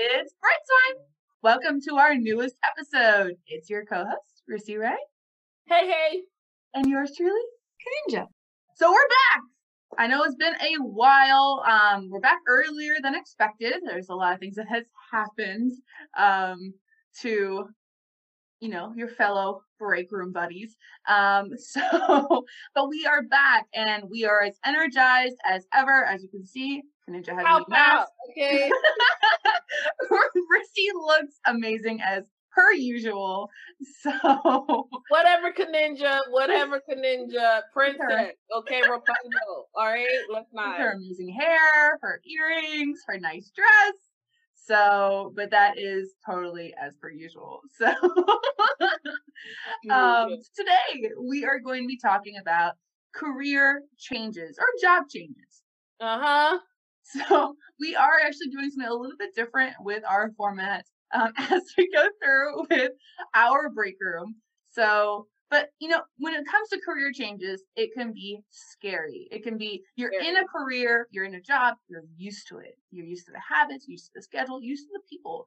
It's Bright Swim. Welcome to our newest episode. It's your co-host, Rissi Ray. Hey, hey. And yours truly, Kaninja. So we're back. I know it's been a while. We're back earlier than expected. There's a lot of things that has happened to, you know, your fellow break room buddies. But we are back and we are as energized as ever. As you can see, Kaninja has a new mask. Okay. Rissi looks amazing as per usual. So whatever Kaninja, princess. Okay, Rapunzel. All right, let's not. Her amazing hair, her earrings, her nice dress. So, but that is totally as per usual. So today we are going to be talking about career changes or job changes. So we are actually doing something a little bit different with our format as we go through with our break room. So, but you know, when it comes to career changes, it can be scary. It can be, you're in a career, you're in a job, you're used to it. You're used to the habits, used to the schedule, used to the people.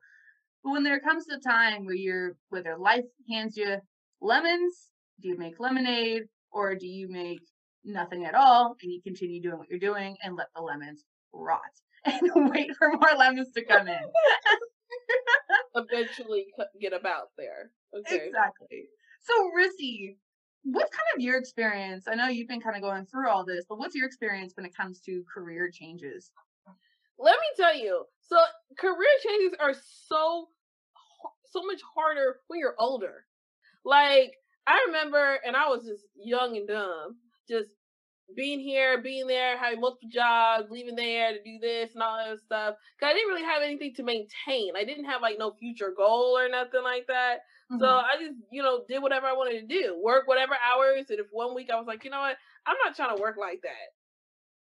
But when there comes a time where where life hands you lemons, do you make lemonade or do you make nothing at all and you continue doing what you're doing and let the lemons rot and wait for more lemons to come in? Eventually get about there. Okay. Exactly. So Rissi, what's kind of your experience? I know you've been kind of going through all this, but what's your experience when it comes to career changes? Let me tell you. So career changes are so much harder when you're older. Like I remember, and I was just young and dumb, just being here, being there, having multiple jobs, leaving there to do this and all that stuff. Cause I didn't really have anything to maintain. I didn't have like no future goal or nothing like that. Mm-hmm. So I just, you know, did whatever I wanted to do, work whatever hours. And if one week I was like, you know what, I'm not trying to work like that.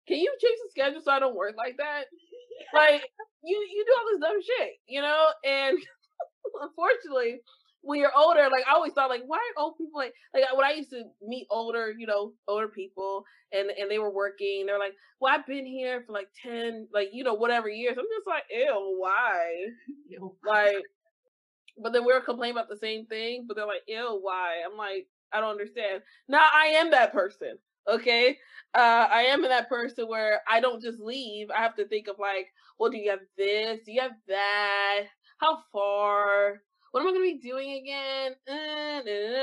Can you change the schedule so I don't work like that? Like you do all this dumb shit, you know? And unfortunately, when you're older, like I always thought, like why are old people like when I used to meet older, you know, older people and they were working, they're like, well, I've been here for like 10, like, you know, whatever years. I'm just like, ew, why? Ew. Like, but then we were complaining about the same thing, but they're like, ew, why? I'm like, I don't understand. Now I am that person. Okay. I am that person where I don't just leave. I have to think of like, well, do you have this? Do you have that? How far? What am I going to be doing again?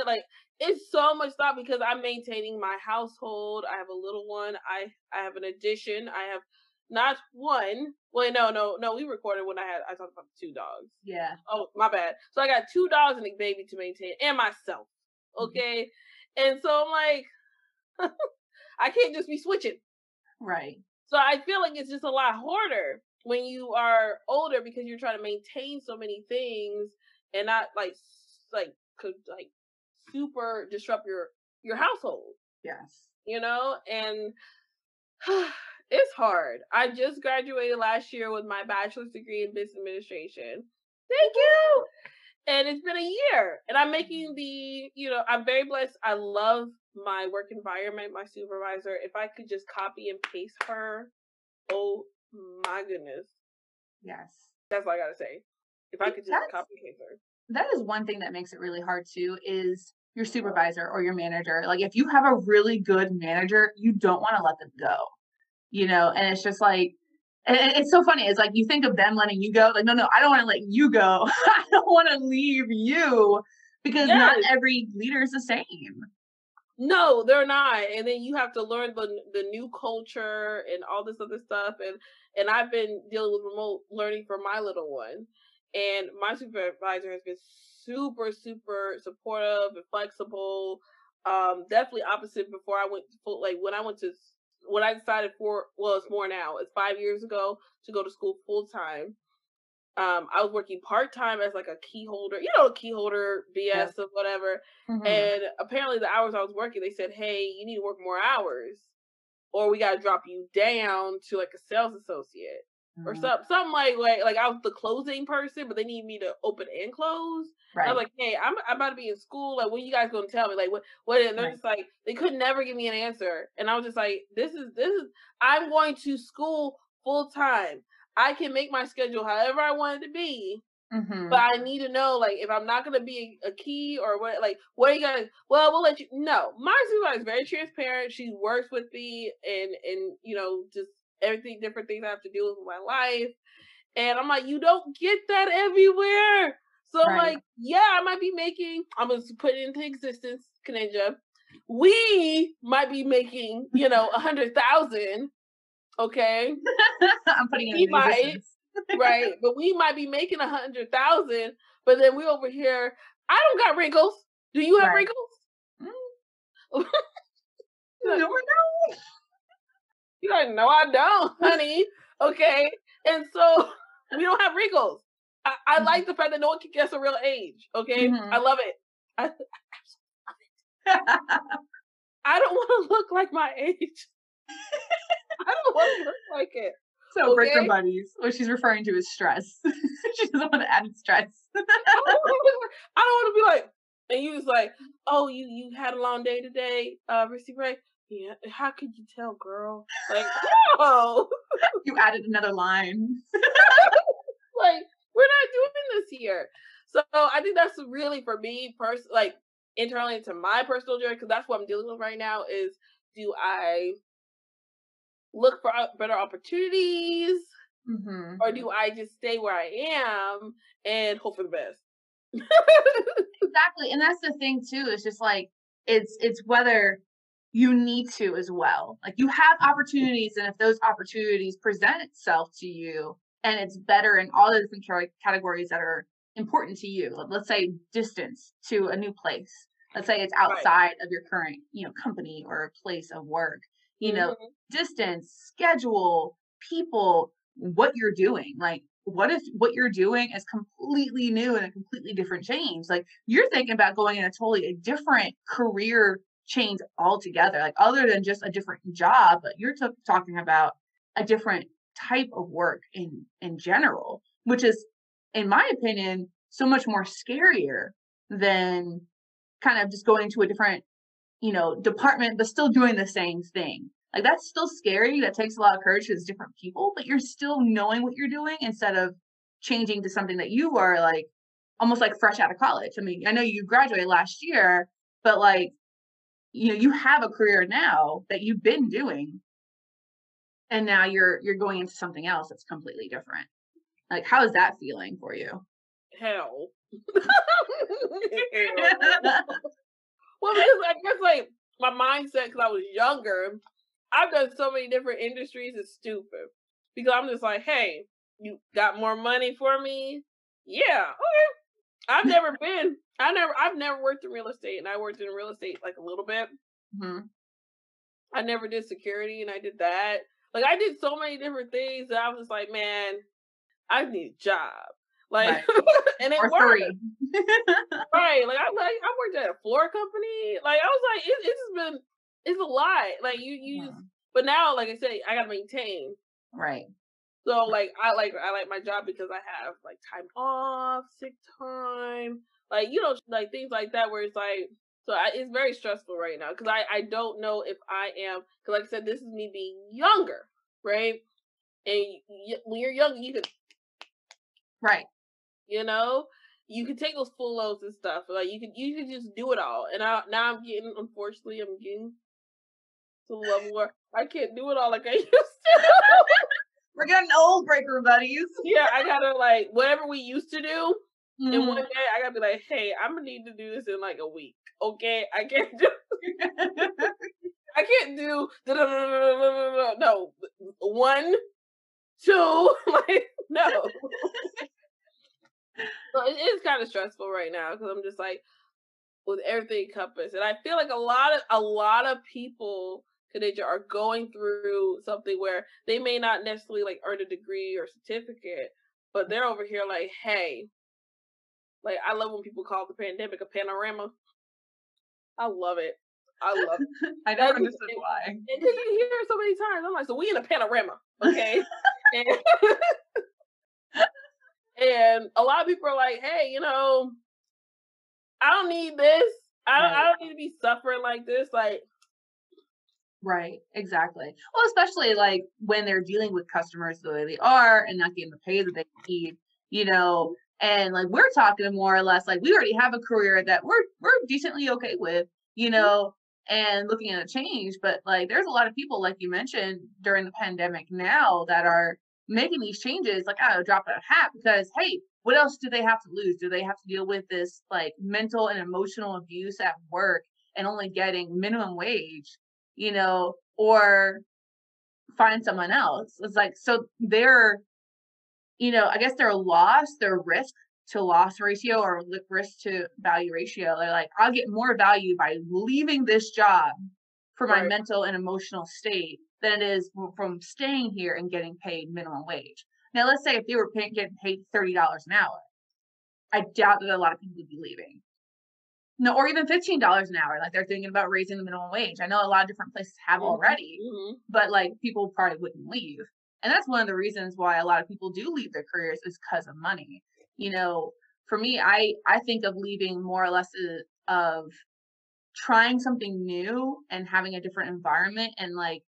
Like, it's so much thought because I'm maintaining my household. I have a little one. I have an addition. I have not one. Well, no. We recorded when I talked about 2 dogs. Yeah. Oh, my bad. So I got 2 dogs and a baby to maintain and myself. Okay. Mm-hmm. And so I'm like, I can't just be switching. Right. So I feel like it's just a lot harder when you are older because you're trying to maintain so many things. And not could super disrupt your household. Yes. You know, and it's hard. I just graduated last year with my bachelor's degree in business administration. Thank you. And it's been a year and I'm making I'm very blessed. I love my work environment, my supervisor. If I could just copy and paste her, oh my goodness. Yes. That's all I gotta say. If I could just complicate her. That is one thing that makes it really hard too, is your supervisor or your manager. Like if you have a really good manager, you don't want to let them go, you know? And it's just like, it's so funny. It's like, you think of them letting you go. Like, no, I don't want to let you go. I don't want to leave you because not every leader is the same. No, they're not. And then you have to learn the new culture and all this other stuff. And I've been dealing with remote learning for my little one. And my supervisor has been super, super supportive and flexible. Definitely opposite before I went to, like when I decided it's more now, it's 5 years ago to go to school full time. I was working part time as like a key holder, you know, key holder BS or whatever. Mm-hmm. And apparently the hours I was working, they said, hey, you need to work more hours or we got to drop you down to like a sales associate. Mm-hmm. Or something like I was the closing person, but they need me to open and close. Right. I was like, hey, I'm about to be in school. Like, when you guys gonna tell me? Like, what? And they're just like, they could never give me an answer. And I was just like, this is I'm going to school full time. I can make my schedule however I want it to be. Mm-hmm. But I need to know, like, if I'm not going to be a key or what, like, what are you guys, well, we'll let you know. My supervisor is very transparent. She works with me and, you know, just everything, different things I have to deal with in my life. And I'm like, you don't get that everywhere. So right. I'm like, yeah, I might be making, I'm going to put it into existence, Kaninja. We might be making, you know, 100,000. Okay. I'm putting it into existence. Right, but we might be making 100,000, but then we over here. I don't got wrinkles. Do you have wrinkles? Mm. No, I don't. You like, no, I don't, honey. Okay, and so we don't have wrinkles. I like the fact that no one can guess a real age. Okay, I love it. I absolutely love it. I don't want to look like my age. I don't want to look like it. So okay. Break Room Buddies, what she's referring to is stress. She doesn't want to add stress. I don't want to be like, and you just like, oh, you had a long day today, Rissi Ray. Yeah, how could you tell, girl? Like, no. You added another line. Like, we're not doing this here. So I think that's really for me, like internally to my personal journey, because that's what I'm dealing with right now is, do I look for better opportunities, or do I just stay where I am and hope for the best? Exactly, and that's the thing too. It's just like it's whether you need to as well. Like you have opportunities, and if those opportunities present itself to you, and it's better in all the different categories that are important to you. Like, let's say distance to a new place. Let's say it's outside of your current, you know, company or place of work. You know, distance, schedule, people, what you're doing. Like, what if what you're doing is completely new and a completely different change? Like, you're thinking about going in a totally different career change altogether. Like, other than just a different job, but you're talking about a different type of work in general, which is, in my opinion, so much more scarier than kind of just going to a different, you know, department, but still doing the same thing. Like, that's still scary. That takes a lot of courage because different people, but you're still knowing what you're doing instead of changing to something that you are like, almost like fresh out of college. I mean, I know you graduated last year, but like, you know, you have a career now that you've been doing. And now you're going into something else that's completely different. Like, how is that feeling for you? Hell. Well, because I guess, like, my mindset, because I was younger, I've done so many different industries, it's stupid. Because I'm just like, hey, you got more money for me? Yeah, okay. I've never worked in real estate, and I worked in real estate, like, a little bit. I never did security, and I did that. Like, I did so many different things that I was just like, man, I need a job. Like, and it worked. Right. Like I worked at a floor company. Like, I was like, it's a lot. Like you just, but now, like I say, I gotta maintain. Right. So like, I like my job because I have like time off, sick time, like, you know, like things like that where it's like, so it's very stressful right now. Cause I don't know if I am, cause like I said, this is me being younger. Right. And when you're young, you can, right. You know, you can take those full loads and stuff. Like you can just do it all. And now I'm getting, unfortunately, to the level where I can't do it all like I used to. We're getting old, Break Room Buddies. Yeah, I gotta like whatever we used to do. And one day I gotta be like, hey, I'm gonna need to do this in like a week. Okay, I can't do. I can't do no 1, 2 like no. So it is kind of stressful right now because I'm just like with everything encompassed, and I feel like a lot of people today are going through something where they may not necessarily like earn a degree or certificate, but they're over here like, hey, like I love when people call the pandemic a panorama. I love it. I never understood why. And you hear it so many times. I'm like, so we in a panorama, okay? And a lot of people are like, hey, you know, I don't need this. I don't need to be suffering like this. Like, Right, exactly. Well, especially like when they're dealing with customers the way they are and not getting the pay that they need, you know, and like we're talking more or less like we already have a career that we're decently okay with, you know, and looking at a change. But like there's a lot of people, like you mentioned, during the pandemic now that are making these changes, like I would drop a hat because, hey, what else do they have to lose? Do they have to deal with this like mental and emotional abuse at work and only getting minimum wage? You know, or find someone else. It's like, so they're, you know, I guess their loss, their risk to loss ratio or risk to value ratio. They're like, I'll get more value by leaving this job for my mental and emotional state than it is from staying here and getting paid minimum wage. Now, let's say if they were getting paid $30 an hour, I doubt that a lot of people would be leaving. No, or even $15 an hour. Like they're thinking about raising the minimum wage. I know a lot of different places have already, but like people probably wouldn't leave. And that's one of the reasons why a lot of people do leave their careers is because of money. You know, for me, I think of leaving more or less of trying something new and having a different environment. And like,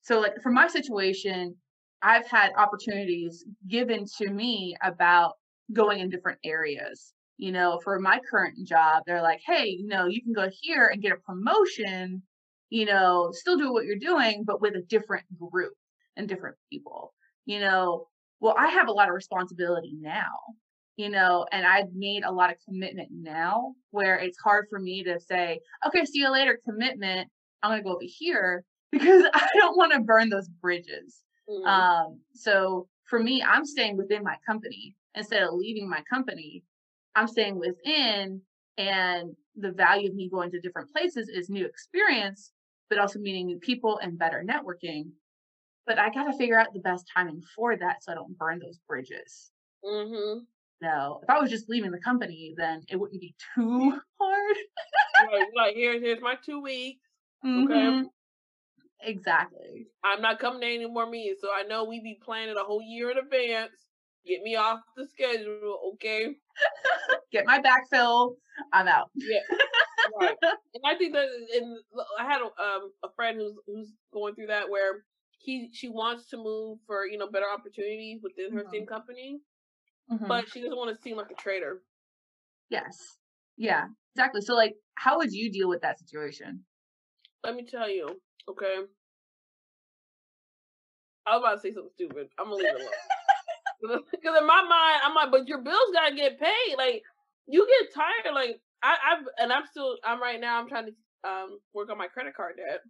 so like for my situation, I've had opportunities given to me about going in different areas. You know, for my current job, they're like, hey, you know, you can go here and get a promotion, you know, still do what you're doing, but with a different group and different people, you know. Well, I have a lot of responsibility now, you know, and I've made a lot of commitment now where it's hard for me to say, okay, see you later, commitment. I'm going to go over here because I don't want to burn those bridges. Mm-hmm. So for me, I'm staying within my company instead of leaving my company. I'm staying within, and the value of me going to different places is new experience, but also meeting new people and better networking. But I got to figure out the best timing for that so I don't burn those bridges. Mm-hmm. No, if I was just leaving the company, then it wouldn't be too hard. Right, like, here's my 2 weeks. Mm-hmm. Okay. Exactly. I'm not coming to any more meetings, so I know we be planning a whole year in advance. Get me off the schedule, okay? Get my backfill. I'm out. Yeah, right. And I think that, and I had a friend who's going through that where she wants to move for, you know, better opportunities within her same company, but she doesn't want to seem like a traitor. Yes. Yeah. Exactly. So, like, how would you deal with that situation? Let me tell you. Okay. I was about to say something stupid. I'm gonna leave it alone. Because in my mind, I'm like, but your bills gotta get paid. Like, you get tired. Like, I'm right now. I'm trying to work on my credit card debt.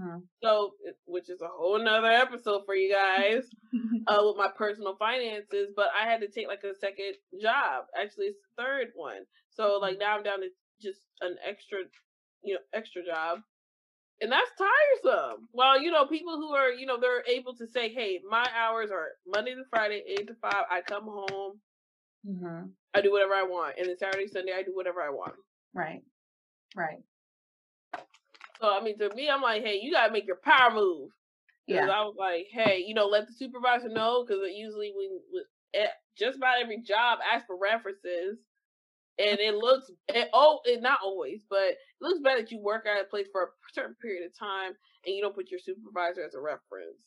Mm-hmm. So, which is a whole nother episode for you guys with my personal finances. But I had to take like a second job. Actually, it's the third one. So like now I'm down to just an extra job. And that's tiresome. Well, you know, people who are, you know, they're able to say, hey, my hours are Monday to Friday, 8 to 5. I come home. Mm-hmm. I do whatever I want. And then Saturday, Sunday, I do whatever I want. Right. Right. So, I mean, to me, I'm like, hey, you got to make your power move. Yeah. I was like, hey, you know, let the supervisor know. Because usually when just about every job ask for references. And not always, but it looks bad that you work at a place for a certain period of time and you don't put your supervisor as a reference.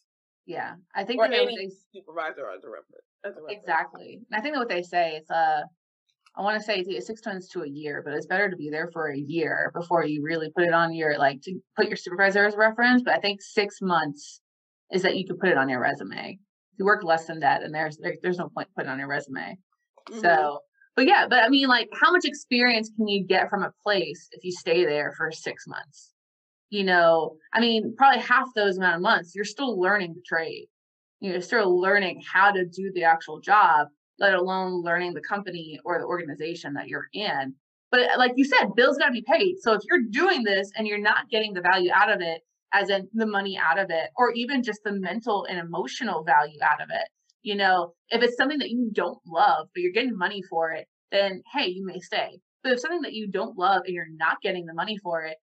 Yeah, I think supervisor as a reference. Exactly. And I think that what they say is, I want to say it's 6 months to a year, but it's better to be there for a year before you really put it on your, like, to put your supervisor as a reference. But I think 6 months is that you could put it on your resume. If you work less than that, and there's no point putting it on your resume. Mm-hmm. So. But yeah, but I mean, like, how much experience can you get from a place if you stay there for 6 months? You know, I mean, probably half those amount of months, you're still learning the trade. You're still learning how to do the actual job, let alone learning the company or the organization that you're in. But like you said, bills got to be paid. So if you're doing this and you're not getting the value out of it, as in the money out of it, or even just the mental and emotional value out of it, you know, if it's something that you don't love, but you're getting money for it, then, hey, you may stay. But if something that you don't love and you're not getting the money for it,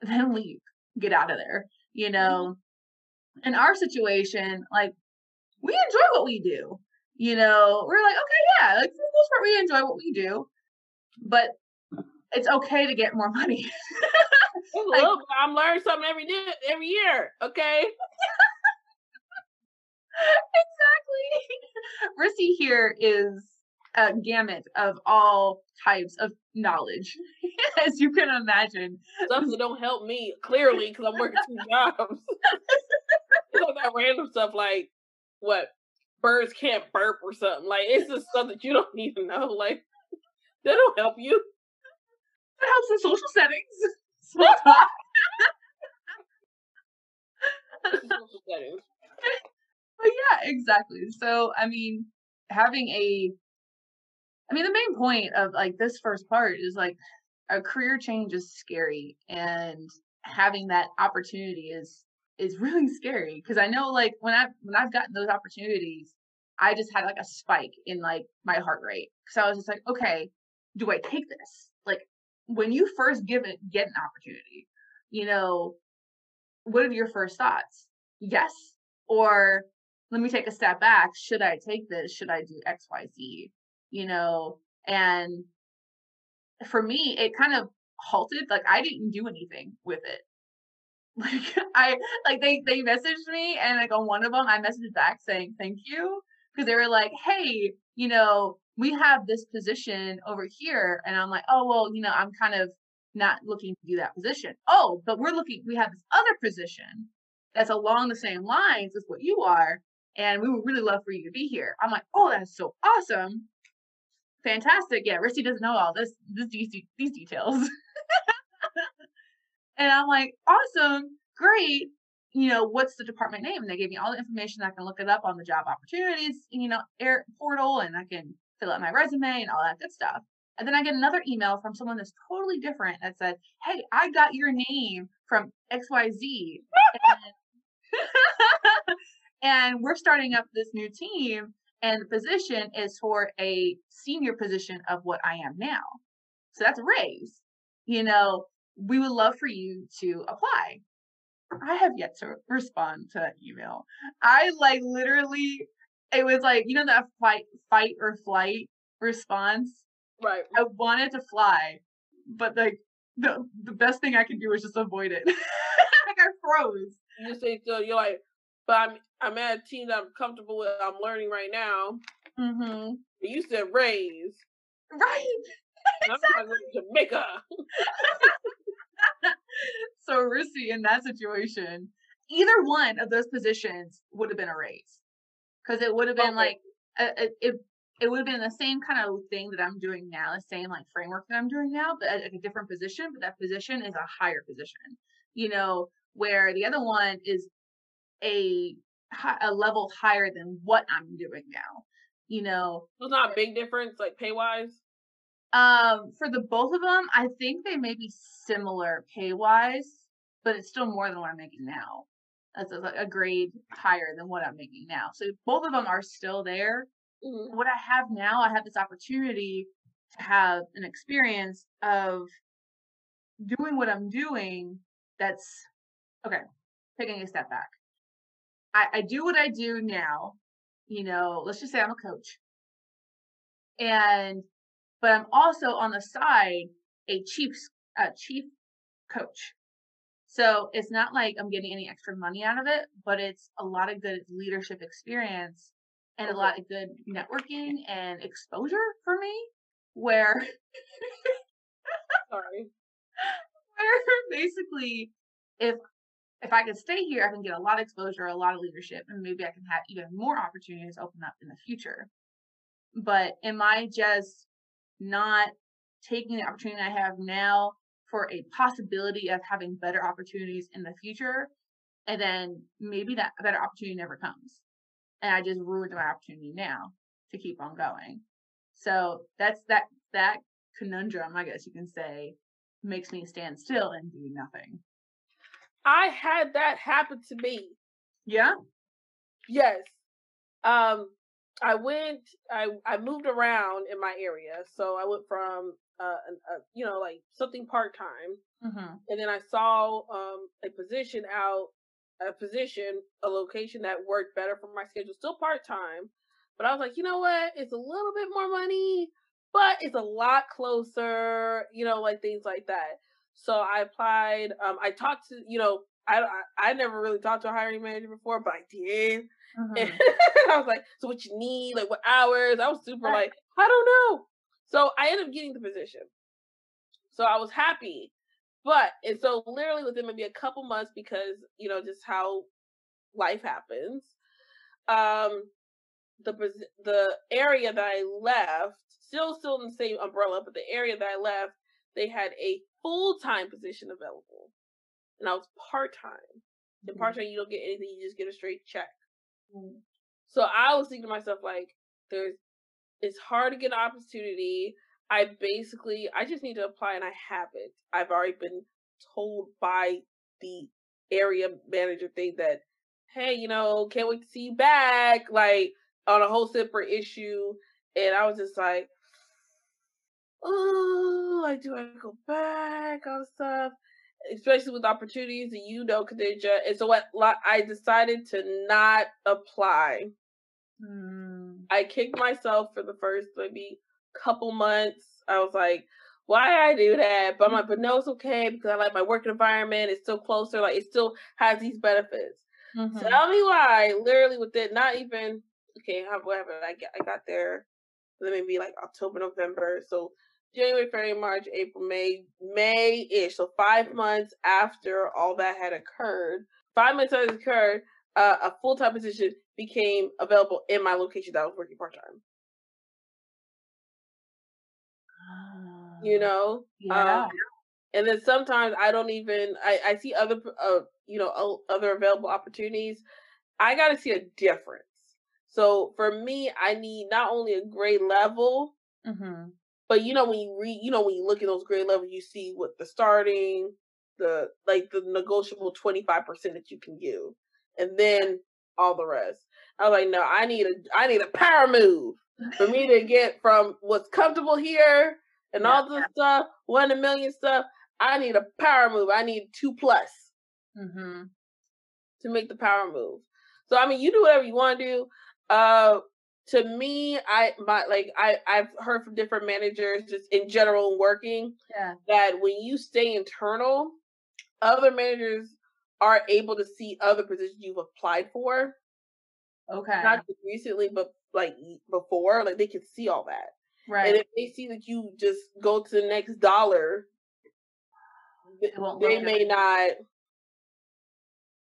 then leave. Get out of there, you know. Mm-hmm. In our situation, like, we enjoy what we do, you know. We're like, okay, yeah, like, for the most part, we enjoy what we do. But it's okay to get more money. Like, look, I'm learning something every year. Okay. Exactly. Rissi here is a gamut of all types of knowledge, as you can imagine. Something don't help me clearly because I'm working 2 jobs. So that random stuff like what birds can't burp or something, like it's just stuff that you don't need to know. Like that don't help you. That helps in social settings. Social settings. But yeah, exactly. So I mean, the main point of like this first part is like a career change is scary, and having that opportunity is really scary. Because I know like when I've gotten those opportunities, I just had like a spike in like my heart rate. Because I was just like, okay, do I take this? Like when you first get an opportunity, you know, what are your first thoughts? Yes. Or let me take a step back. Should I take this? Should I do X, Y, Z? You know, and for me, it kind of halted. Like I didn't do anything with it. Like they messaged me, and like on one of them, I messaged back saying thank you, because they were like, hey, you know, we have this position over here, and I'm like, oh well, you know, I'm kind of not looking to do that position. Oh, but we have this other position that's along the same lines as what you are, and we would really love for you to be here. I'm like, oh, that's so awesome. Fantastic. Yeah, Rissi doesn't know all these details. And I'm like, awesome, great. You know, what's the department name? And they gave me all the information. I can look it up on the job opportunities, you know, air portal, and I can fill out my resume and all that good stuff. And then I get another email from someone that's totally different that said, hey, I got your name from XYZ. And we're starting up this new team, and the position is for a senior position of what I am now. So that's a raise. You know, we would love for you to apply. I have yet to respond to that email. I like literally, it was like, you know, that fight or flight response. Right. I wanted to fly, but like the best thing I could do was just avoid it. Like I froze. You say so. You're like, but I'm at a team that I'm comfortable with. I'm learning right now. Mm-hmm. You said raise. Right. Exactly. I'm going to Jamaica. So Rissi, in that situation, either one of those positions would have been a raise, because it would have been like it would have been the same kind of thing that I'm doing now, the same like framework that I'm doing now, but a different position. But that position is a higher position, you know, where the other one is a level higher than what I'm doing now, you know. It's not a big difference, like pay wise. For the both of them, I think they may be similar pay wise, but it's still more than what I'm making now. That's a grade higher than what I'm making now. So both of them are still there. Mm-hmm. What I have now, I have this opportunity to have an experience of doing what I'm doing. That's okay. Taking a step back. I do what I do now, you know, let's just say I'm a coach, but I'm also on the side a chief coach. So it's not like I'm getting any extra money out of it, but it's a lot of good leadership experience and a lot of good networking and exposure for me. Where, sorry, where basically if I could stay here, I can get a lot of exposure, a lot of leadership, and maybe I can have even more opportunities open up in the future. But am I just not taking the opportunity I have now for a possibility of having better opportunities in the future? And then maybe that better opportunity never comes. And I just ruined my opportunity now to keep on going. So that's that conundrum, I guess you can say, makes me stand still and do nothing. I had that happen to me. Yeah? Yes. I moved around in my area. So I went from, you know, like something part-time. Mm-hmm. And then I saw a location that worked better for my schedule, still part-time. But I was like, you know what? It's a little bit more money, but it's a lot closer, you know, like things like that. So I applied. I talked to, you know, I never really talked to a hiring manager before, but I did. Mm-hmm. And I was like, so what you need? Like, what hours? I was super like, I don't know. So I ended up getting the position. So I was happy. But, and so literally within maybe a couple months, because, you know, just how life happens, the area that I left, still in the same umbrella, but the area that I left, they had a full-time position available. And I was part-time. And part-time, you don't get anything. You just get a straight check. Mm-hmm. So I was thinking to myself, like, it's hard to get an opportunity. I just need to apply, and I haven't. I've already been told by the area manager thing that, hey, you know, can't wait to see you back, like, on a whole separate issue. And I was just like, oh, like, do I go back on stuff? Especially with opportunities that, you know, Kaninja. And so what, I decided to not apply. I kicked myself for the first maybe couple months. I was like, why I do that? But I'm like, but no, it's okay, because I like my work environment. It's still closer. Like, it still has these benefits. Mm-hmm. Tell me why, literally within not even, okay, whatever. I got there, then maybe like October, November. So January, February, March, April, May-ish. So 5 months after all that had occurred, a full-time position became available in my location that I was working part-time. You know? Yeah. And then sometimes I don't even, I see other, you know, other available opportunities. I got to see a difference. So for me, I need not only a grade level, mm-hmm. but you know, when you look at those grade levels, you see what the starting, the negotiable 25% that you can give, and then all the rest. I was like, no, I need a power move for me to get from what's comfortable here and all this stuff, 1 in a million stuff. I need a power move. I need 2+ mm-hmm. to make the power move. So I mean, you do whatever you want to do. To me, I've heard from different managers just in general working that when you stay internal, other managers are able to see other positions you've applied for. Okay. Not just recently, but like before, like they can see all that. Right. And if they see that you just go to the next dollar, they may not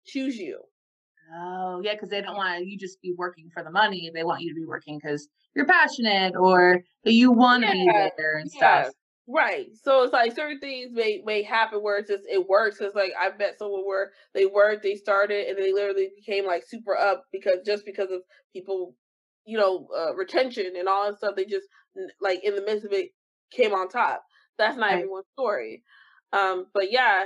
choose you. Oh, yeah, because they don't want you just be working for the money. They want you to be working because you're passionate or you want to be there and stuff. Right. So it's like certain things may happen where it's just, it works. Because like I met someone where they worked, they started, and they literally became like super up because of people, you know, retention and all that stuff. They just like in the midst of it came on top. That's not everyone's story. But yeah.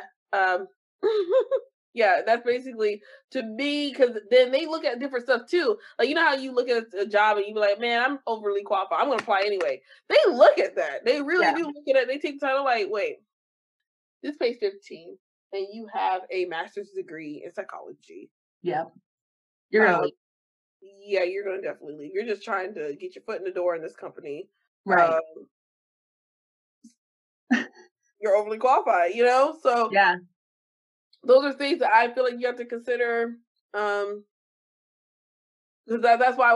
Yeah, that's basically to me, because then they look at different stuff too. Like, you know how you look at a job and you be like, man, I'm overly qualified, I'm going to apply anyway. They look at that. They really do look at it. They take time to like, wait, this pays 15 and you have a master's degree in psychology. Yeah. You're going to leave. Yeah, you're going to definitely leave. You're just trying to get your foot in the door in this company. Right. You're overly qualified, you know? So. Yeah. Those are things that I feel like you have to consider, because that's why I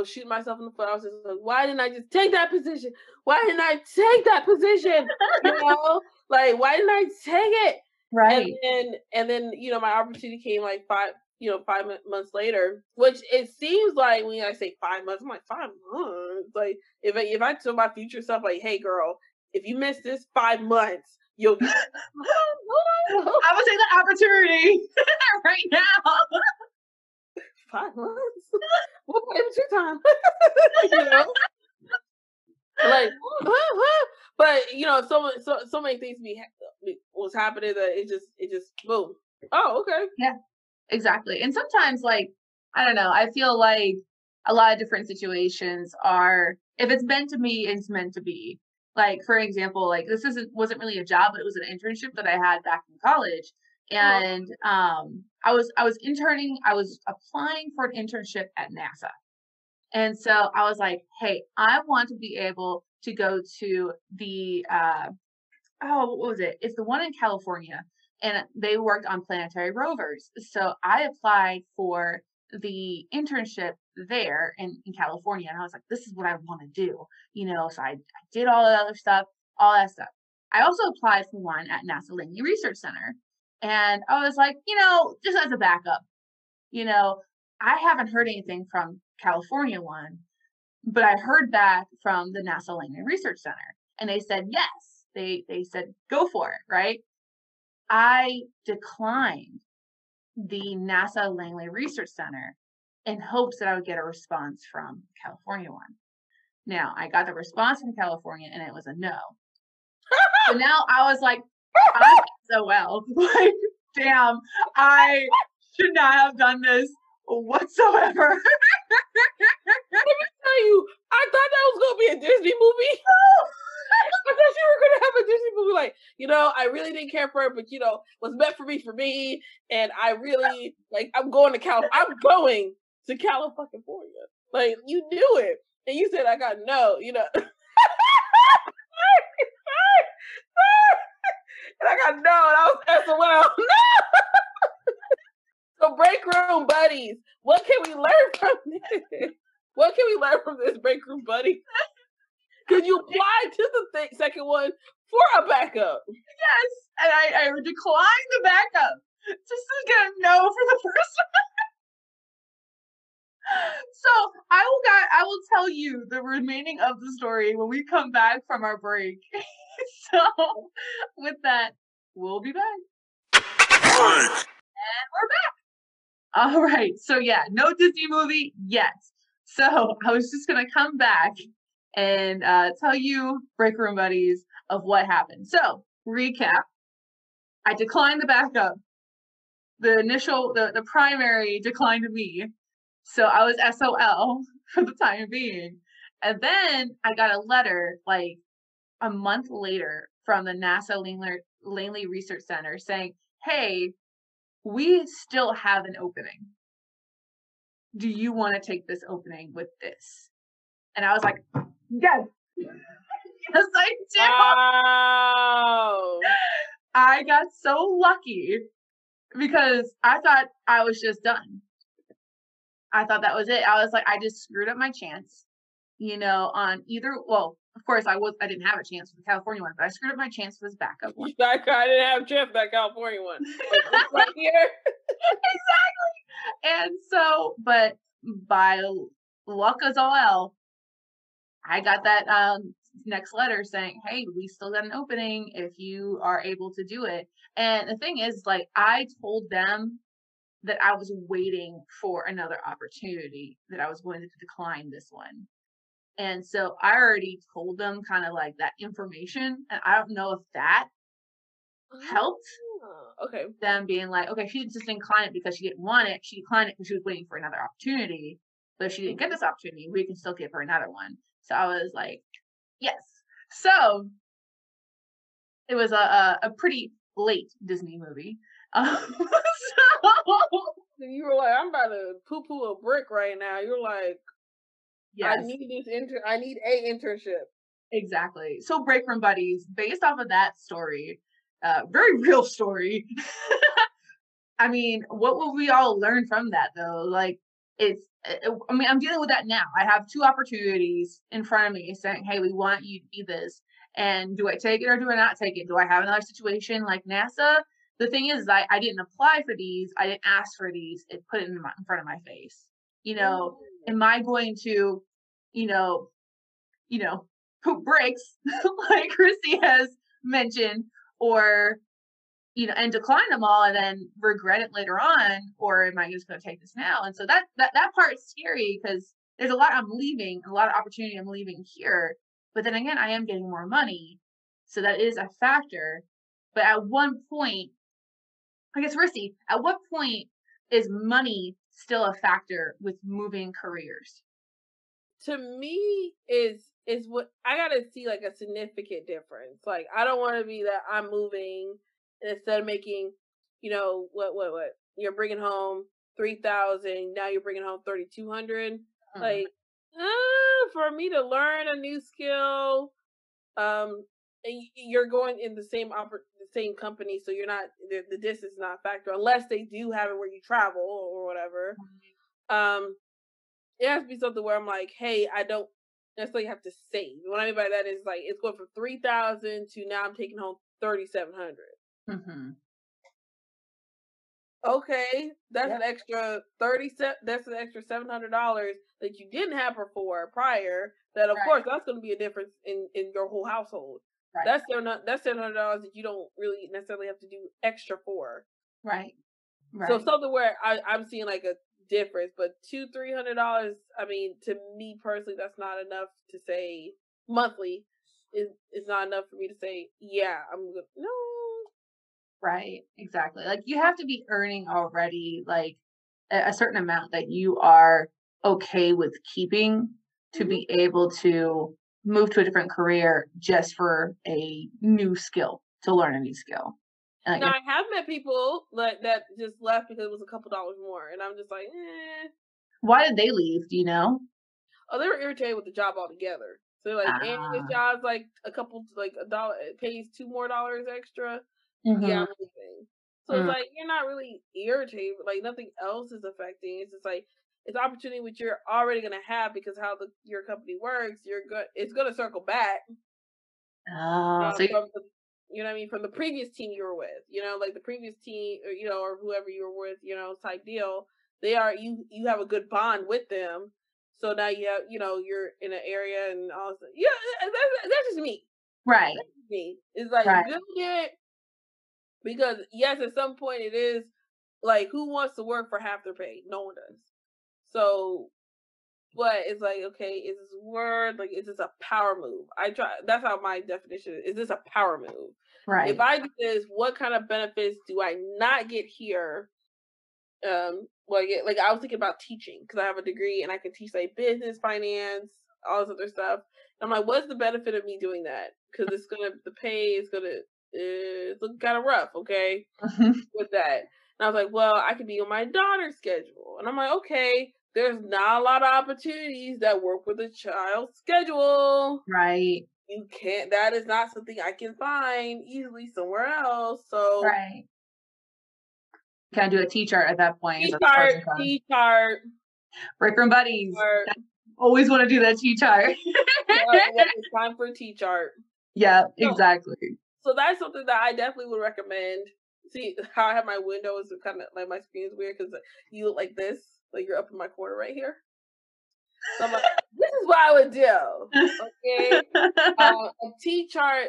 was shooting myself in the foot. I was just like, why didn't I just take that position? Why didn't I take that position? You know, like why didn't I take it? Right. And then you know, my opportunity came like 5 months later, which it seems like when I say 5 months, I'm like 5 months. Like if I told my future self, like, hey girl, if you miss this 5 months. You'll be I will take the opportunity right now. 5 months? What was your time? You know? Like, but you know, so many things was happening that it just boom. Oh, okay. Yeah, exactly. And sometimes, like, I don't know, I feel like a lot of different situations are, if it's meant to be, it's meant to be. Like, for example, like this wasn't really a job, but it was an internship that I had back in college. And I was interning, I was applying for an internship at NASA. And so I was like, hey, I want to be able to go to the oh, what was it? It's the one in California, and they worked on planetary rovers. So I applied for the internship there in California, and I was like, this is what I want to do, you know. So I did all the other stuff, all that stuff. I also applied for one at NASA Langley Research Center, and I was like, you know, just as a backup, you know, I haven't heard anything from California one, but I heard back from the NASA Langley Research Center, and they said yes. They said go for it, right? I declined the NASA Langley Research Center in hopes that I would get a response from California one. Now, I got the response from California, and it was a no. So now I was like, I did so well. Like, damn, I should not have done this whatsoever. Let me tell you, I thought that was going to be a Disney movie. I thought you were going to have a Disney movie like, you know, I really didn't care for it, but, you know, what's meant for me, and I really, like, I'm going to California. Like, you knew it. And you said, I got no, you know. And I got no, and I was SOL. No! So, break room buddies, what can we learn from this? What can we learn from this, break room buddy? Because you applied to the second one for a backup. Yes, and I declined the backup. Just to get a no for the first one. So I will tell you the remaining of the story when we come back from our break. So with that, we'll be back. And we're back. All right. So yeah, no Disney movie yet. So I was just gonna come back and tell you, break room buddies, of what happened. So, recap. I declined the backup. The initial, the primary declined me. So I was SOL for the time being. And then I got a letter like a month later from the NASA Langley Research Center saying, hey, we still have an opening. Do you want to take this opening with this? And I was like, yes. Yes, I do. Wow. I got so lucky because I thought I was just done. I thought that was it. I was like, I just screwed up my chance, you know, on either. Well, of course, I didn't have a chance for the California one, but I screwed up my chance for this backup one. I didn't have a chance for that California one. Right here. Exactly. And so, but by luck as all hell, I got that next letter saying, hey, we still got an opening if you are able to do it. And the thing is, like, I told them that I was waiting for another opportunity, that I was going to decline this one. And so I already told them kind of like that information. And I don't know if that helped. Okay. Them being like, okay, she just didn't decline it because she didn't want it. She declined it because she was waiting for another opportunity. But if she didn't get this opportunity, we can still give her another one. So I was like, yes. So it was a pretty late Disney movie. You were like, I'm about to poo-poo a brick right now. You're like, yes. I need a internship. Exactly. So break room buddies, based off of that story, very real story. I mean, what will we all learn from that though? Like, I mean, I'm dealing with that now. I have two opportunities in front of me saying, hey, we want you to be this. And do I take it or do I not take it? Do I have another situation like NASA? The thing is, I didn't apply for these. I didn't ask for these. It put it in front of my face. You know, am I going to, you know, poop bricks like Rissi has mentioned, or, you know, and decline them all and then regret it later on, or am I just going to take this now? And so that part's scary because there's a lot I'm leaving, a lot of opportunity I'm leaving here. But then again, I am getting more money. So that is a factor. But at one point, I guess, Rissi, at what point is money still a factor with moving careers? To me, is what I got to see, like, a significant difference. Like, I don't want to be that I'm moving, and instead of making, you know, what you're bringing home $3,000, now you're bringing home $3,200. Mm-hmm. Like, for me to learn a new skill, you're going in the same company, so you're not, the distance is not a factor, unless they do have it where you travel or whatever. It has to be something where I'm like, hey, I don't necessarily have to save. What I mean by that is, like, it's going from 3,000 to now I'm taking home 3,700. Mm-hmm. Okay, that's an extra that's an extra $700 that you didn't have her for prior. That of course that's going to be a difference in your whole household. Right. That's $700 that you don't really necessarily have to do extra for. Right. Right. So something where I'm seeing like a difference, but $200-$300. I mean, to me personally, that's not enough to say monthly. Is not enough for me to say I'm gonna no. Right, exactly. Like, you have to be earning already like a certain amount that you are okay with keeping to be able to move to a different career just for a new skill, to learn a new skill. And now, I have met people like that just left because it was a couple dollars more, and I'm just like, eh. Why did they leave? Do you know? Oh, they were irritated with the job altogether. So they're like, this job's like $1, it pays $2 more extra. Yeah, I'm leaving. So it's like, you're not really irritated, but like nothing else is affecting. It's just like, it's opportunity which you're already gonna have because how your company works. It's gonna circle back. So from the, you know what I mean, from the previous team you were with, you know, like the previous team, or, you know, or whoever you were with, you know, type deal. You have a good bond with them, so now you have, you know, you're in an area and all. Yeah, that's just me. Right. That's just me. It's like good get. Because, yes, at some point it is, like, who wants to work for half their pay? No one does. So, but it's like, okay, is this word, like, is this a power move? That's how my definition is. Is this a power move? Right. If I do this, what kind of benefits do I not get here? I was thinking about teaching, because I have a degree and I can teach, like, business, finance, all this other stuff. And I'm like, what's the benefit of me doing that? Because it's going to, the pay is going to, it's looking kind of rough, okay, with that. And I was like, well, I could be on my daughter's schedule. And I'm like, okay, there's not a lot of opportunities that work with a child's schedule. Right. You can't, that is not something I can find easily somewhere else. So. Right. You can't do a T-chart at that point. T-chart. Break room buddies. I always want to do that T-chart. It's time for a T-chart. Yeah, exactly. So that's something that I definitely would recommend. See how I have my window is kind of like my screen is weird because you look like this, like you're up in my corner right here. So I'm like, this is what I would do. Okay, a T-chart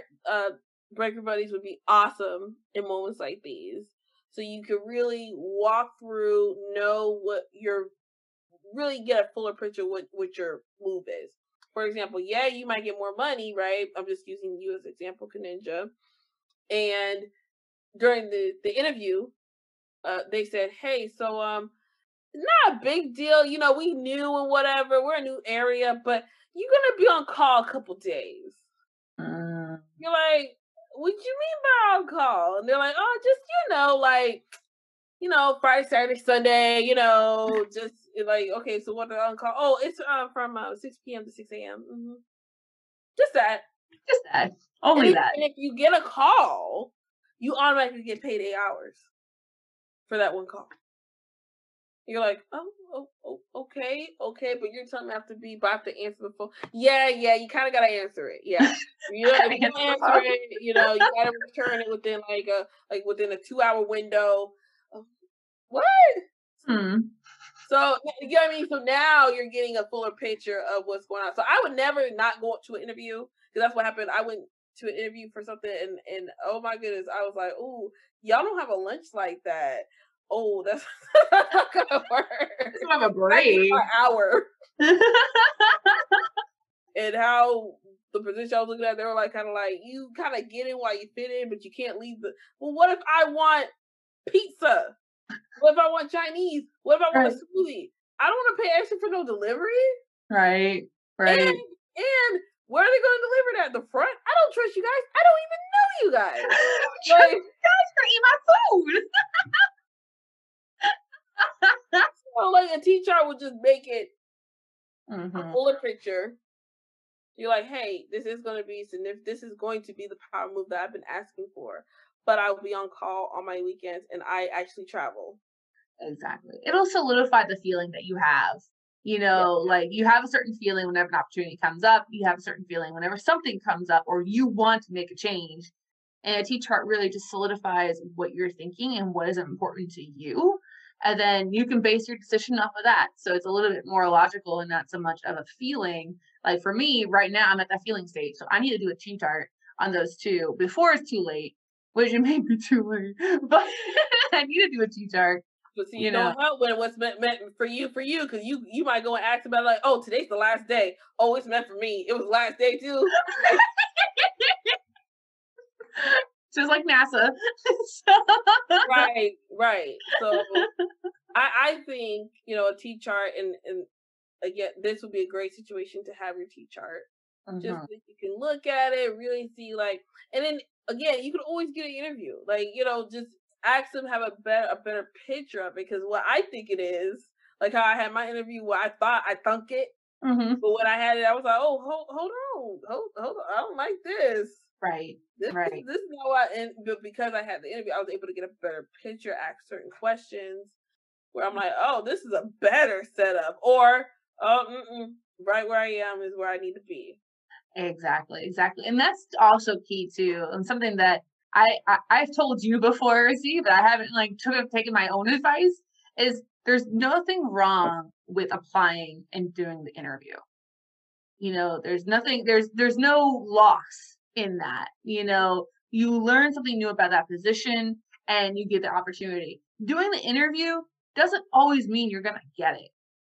breaker buddies would be awesome in moments like these, so you could really walk through, know what you're really get a fuller picture of what your move is. For example, you might get more money, right? I'm just using you as an example, Kaninja. And during the interview, they said, hey, so not a big deal. You know, we new and whatever. We're a new area, but you're going to be on call a couple days. You're like, what do you mean by on call? And they're like, oh, just, you know, like, you know, Friday, Saturday, Sunday, you know, just like, okay, so what did I call? Oh, it's from 6 p.m. to 6 a.m. Mm-hmm. Just that. Only that. And if you get a call, you automatically get paid 8 hours for that one call. You're like, okay, but you're telling me I have to answer the phone. Yeah, you kind of got to answer it. Yeah. If you answer it, you know, you got to return it within within a 2-hour window. What? So, you know what I mean? So now you're getting a fuller picture of what's going on. So I would never not go to an interview, because that's what happened. I went to an interview for something and oh my goodness, I was like, oh, y'all don't have a lunch like that. Oh, that's not going to work. It's going to have a break. An hour. And how the position I was looking at, they were like, kind of like, you kind of get in while you fit in, but you can't leave well, what if I want pizza? What if I want Chinese? What if I want a smoothie? I don't want to pay extra for no delivery. Right. And where are they going to deliver that? The front? I don't trust you guys. I don't even know you guys. Like, you guys can eat my food. So like a T-chart would just make it a fuller picture. You're like, hey, this is going to be the power move that I've been asking for, but I'll be on call on my weekends and I actually travel. Exactly. It'll solidify the feeling that you have, you know, yeah. Like you have a certain feeling whenever an opportunity comes up, you have a certain feeling whenever something comes up or you want to make a change. And a T-chart really just solidifies what you're thinking and what is important to you. And then you can base your decision off of that. So it's a little bit more logical and not so much of a feeling. Like for me right now, I'm at that feeling stage. So I need to do a T-chart on those two before it's too late, which it may be too late, but I need to do a T-chart. But see, you know when what's meant for you, because you might go and ask about like, oh, today's the last day. Oh, it's meant for me. It was the last day too. Just like NASA. Right. So I think, you know, a T-chart and again, this would be a great situation to have your T-chart. Mm-hmm. Just so you can look at it, really see like, and then again, you could always get an interview. Like, you know, just ask them, have a better picture of it, because what I think it is, like how I had my interview where I thought I thunk it, mm-hmm. but when I had it, I was like, oh, hold on, I don't like this. Right. This is how I, and because I had the interview, I was able to get a better picture, ask certain questions where I'm like, oh, this is a better setup, or right where I am is where I need to be. Exactly. And that's also key too, and something that I've told you before, Rissi, but I haven't taken my own advice, is there's nothing wrong with applying and doing the interview. You know, there's no loss in that. You know, you learn something new about that position and you get the opportunity. Doing the interview doesn't always mean you're going to get it.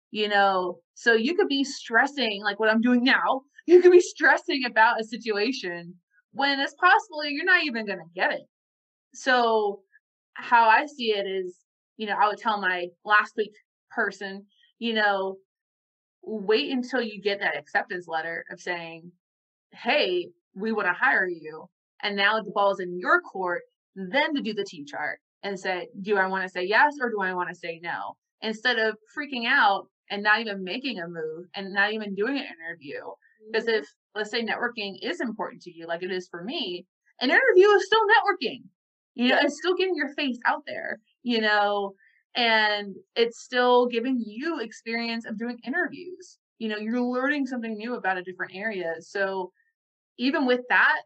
You know, so you could be stressing, like what I'm doing now, you could be stressing about a situation when it's possible you're not even going to get it. So how I see it is, you know, I would tell my last week person, you know, wait until you get that acceptance letter of saying, hey, we want to hire you. And now the ball's in your court, then to do the T-chart and say, do I want to say yes or do I want to say no? Instead of freaking out and not even making a move and not even doing an interview. Because if, let's say, networking is important to you, like it is for me, an interview is still networking. You know, it's still getting your face out there, you know, and it's still giving you experience of doing interviews. You know, you're learning something new about a different area. So even with that,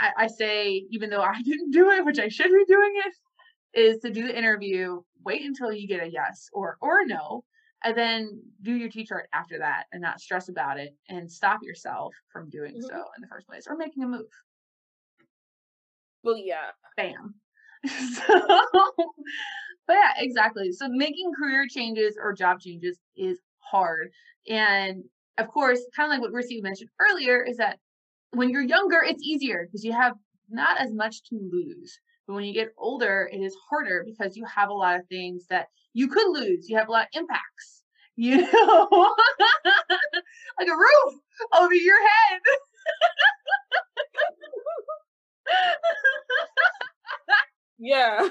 I say, even though I didn't do it, which I should be doing it, is to do the interview, wait until you get a yes or a no. And then do your T-chart after that and not stress about it and stop yourself from doing so in the first place or making a move. Well, yeah. Bam. But yeah, exactly. So making career changes or job changes is hard. And of course, kind of like what Rissi mentioned earlier, is that when you're younger, it's easier because you have not as much to lose. But when you get older, it is harder because you have a lot of things that you could lose. You have a lot of impacts, you know, like a roof over your head. Yeah.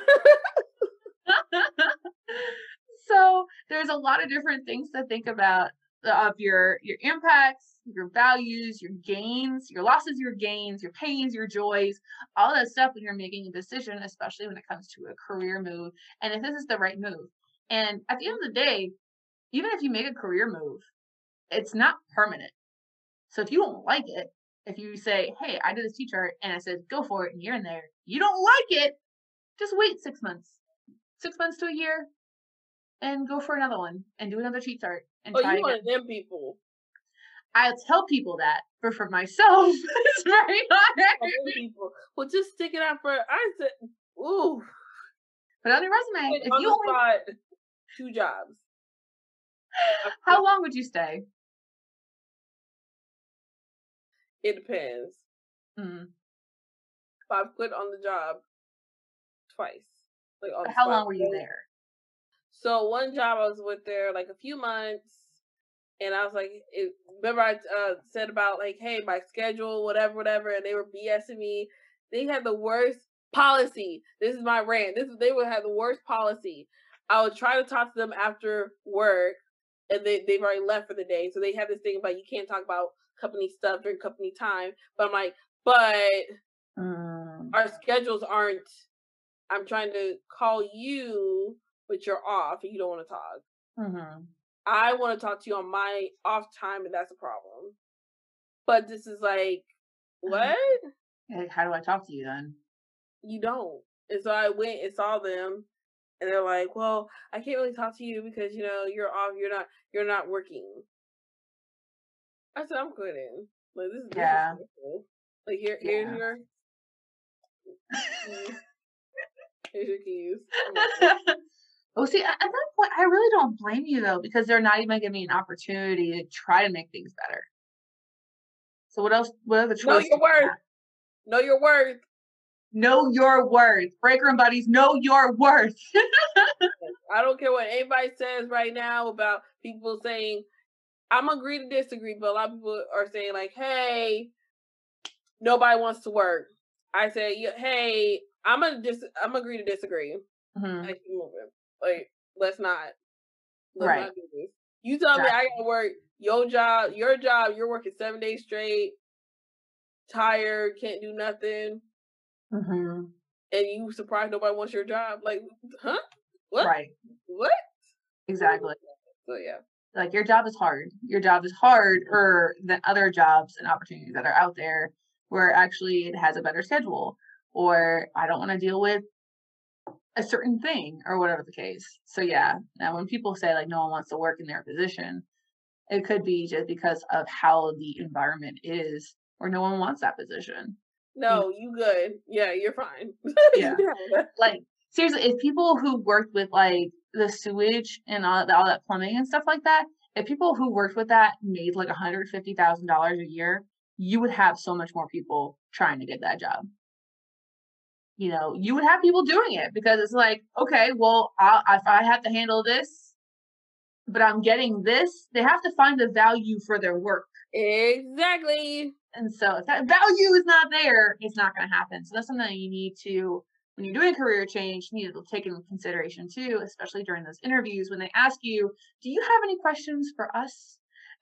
So there's a lot of different things to think about of your impacts, your values, your gains, your losses, your gains, your pains, your joys, all that stuff when you're making a decision, especially when it comes to a career move. And if this is the right move. And at the end of the day, even if you make a career move, it's not permanent. So if you don't like it, if you say, hey, I did this T-chart and I said, go for it, and you're in there, you don't like it, just wait 6 months to a year and go for another one and do another T-chart. And try again. One of them people. I'll tell people that, but for myself, it's very hard. Well, just stick it out for, I said, ooh. Put on your resume. If you only got 2 jobs. How long would you stay? It depends. Mm-hmm. If I've quit on the job twice. How long were you there? So one job I was with there like a few months, and I was like, remember I said about like, hey, my schedule, whatever, and they were BSing me. They had the worst policy. This is my rant. They would have the worst policy. I would try to talk to them after work, and they've already left for the day. So they have this thing about you can't talk about company stuff during company time. But I'm like, but our schedules aren't, I'm trying to call you, but you're off and you don't want to talk. Mm-hmm. I want to talk to you on my off time, and that's a problem. But this is like, what? How do I talk to you then? You don't. And so I went and saw them, and they're like, well, I can't really talk to you because, you know, you're off, you're not working. I said, I'm good in. Like, this is beautiful. Like, here's your here's your keys. Oh, see, at that point, I really don't blame you, though, because they're not even giving me an opportunity to try to make things better. So what else? What other choices? Know your worth. Know your worth. Know your worth. Break room buddies, know your worth. I don't care what anybody says right now about people saying, I'm agree to disagree, but a lot of people are saying like, hey, nobody wants to work. I say, hey, I'm agree to disagree. Mm-hmm. I keep moving. Like, let's not do this. You tell me I gotta work your job, you're working 7 days straight, tired, can't do nothing. Mm-hmm. And you surprised nobody wants your job. Like, huh? What? Right. What? Exactly. So yeah. Like, your job is hard. Your job is harder than other jobs and opportunities that are out there where actually it has a better schedule, or I don't want to deal with a certain thing or whatever the case. So yeah. Now when people say like no one wants to work in their position, it could be just because of how the environment is, or no one wants that position. No, you good. Yeah, you're fine. Yeah. Like, seriously, if people who worked with like the sewage and all that plumbing and stuff like that, if people who worked with that made like $150,000 a year, you would have so much more people trying to get that job. You know, you would have people doing it because it's like, okay, well, if I have to handle this, but I'm getting this, they have to find the value for their work. Exactly. And so if that value is not there, it's not going to happen. So that's something that you need to, when you're doing career change, you need to take into consideration too, especially during those interviews when they ask you, do you have any questions for us?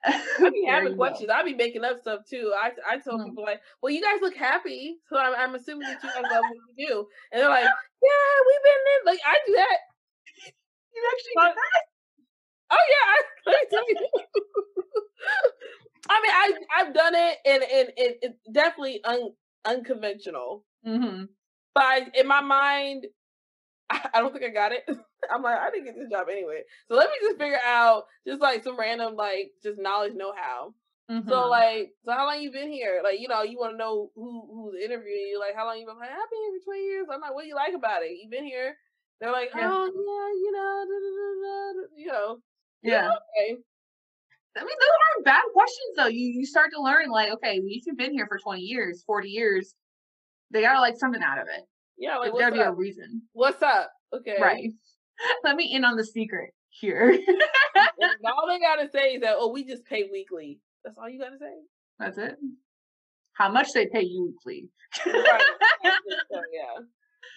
I be having questions. I be making up stuff too. I tell people like, well, you guys look happy, so I'm assuming that you guys love what you do. And they're like, yeah, we've been in. Like, I do that. You actually do that? Oh yeah, I've done it, and it's definitely unconventional. Mm-hmm. But in my mind, I don't think I got it. I'm like, I didn't get this job anyway. So let me just figure out just like some random, like just knowledge, know-how. Mm-hmm. So like, so how long you been here? Like, you know, you want to know who's interviewing you. Like, how long you been? Like, I've been here for 20 years. I'm like, what do you like about it? You been here? They're like, oh yeah, you know. Okay. I mean, those aren't bad questions though. You start to learn like, okay, if you've been here for 20 years, 40 years, they gotta like something out of it. Yeah, like there'd be a reason. What's up? Okay. Right. Let me in on the secret here. All they gotta say is that, oh, we just pay weekly. That's all you gotta say? That's it. How much they pay you weekly. Right. So, yeah.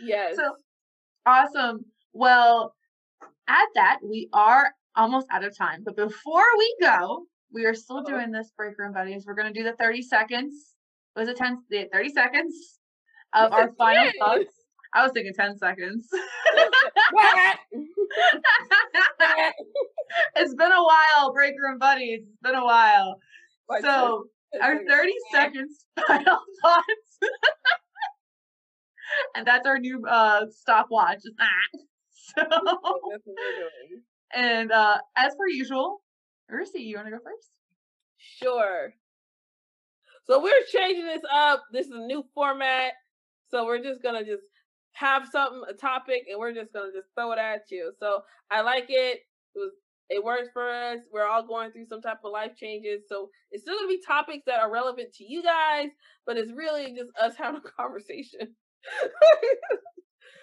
Yes. So, awesome. Well, at that, we are almost out of time. But before we go, we are still doing this break room, buddies. We're gonna do the 30 seconds. Was it 30 seconds of our final thoughts. I was thinking 10 seconds. It's been a while, break room buddies. It's been a while. So our 30 seconds final thoughts. And that's our new stopwatch. So, and as per usual, Rissi, you want to go first? Sure. So we're changing this up. This is a new format. So we're just going to just have a topic, and we're just going to just throw it at you. So I like it. It works for us. We're all going through some type of life changes. So it's still going to be topics that are relevant to you guys, but it's really just us having a conversation.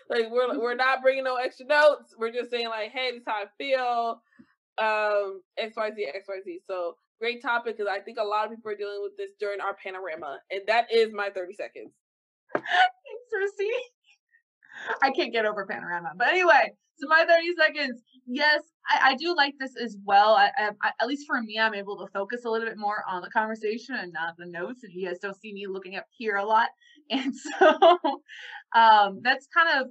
Like, we're not bringing no extra notes. We're just saying like, hey, this is how I feel. XYZ. So great topic, because I think a lot of people are dealing with this during our panorama. And that is my 30 seconds. Thanks, Rissi. I can't get over Panorama. But anyway, so my 30 seconds. Yes, I do like this as well. I at least for me, I'm able to focus a little bit more on the conversation and not the notes. And you guys don't see me looking up here a lot. And so that's kind of,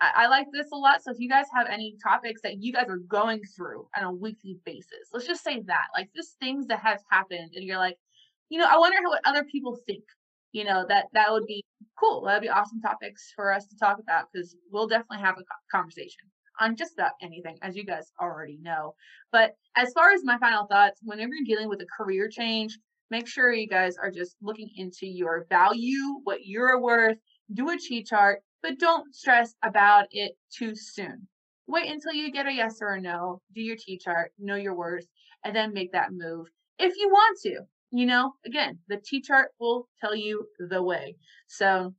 I like this a lot. So if you guys have any topics that you guys are going through on a weekly basis, let's just say that, like, just things that have happened and you're like, you know, I wonder what other people think. You know, that would be cool. That would be awesome topics for us to talk about, because we'll definitely have a conversation on just about anything, as you guys already know. But as far as my final thoughts, whenever you're dealing with a career change, make sure you guys are just looking into your value, what you're worth, do a chi chart, but don't stress about it too soon. Wait until you get a yes or a no, do your chi chart, know your worth, and then make that move if you want to. You know, again, the T-chart will tell you the way. So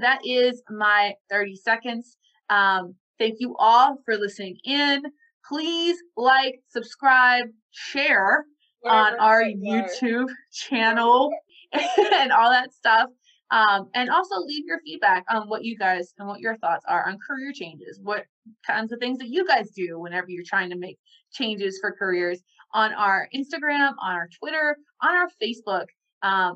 that is my 30 seconds. Thank you all for listening in. Please like, subscribe, share on our YouTube channel and all that stuff. And also leave your feedback on what you guys and what your thoughts are on career changes, what kinds of things that you guys do whenever you're trying to make changes for careers, on our Instagram, on our Twitter, on our Facebook,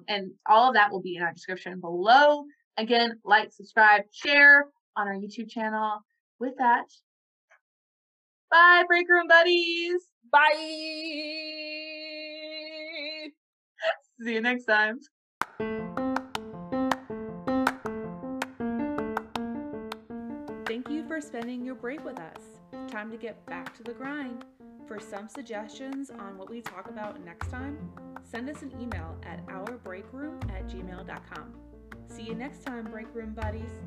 and all of that will be in our description below. Again, like, subscribe, share on our YouTube channel. With that, bye, break room buddies. Bye. See you next time. Thank you for spending your break with us. Time to get back to the grind. For some suggestions on what we talk about next time, send us an email at ourbreakroom@gmail.com. See you next time, break room buddies.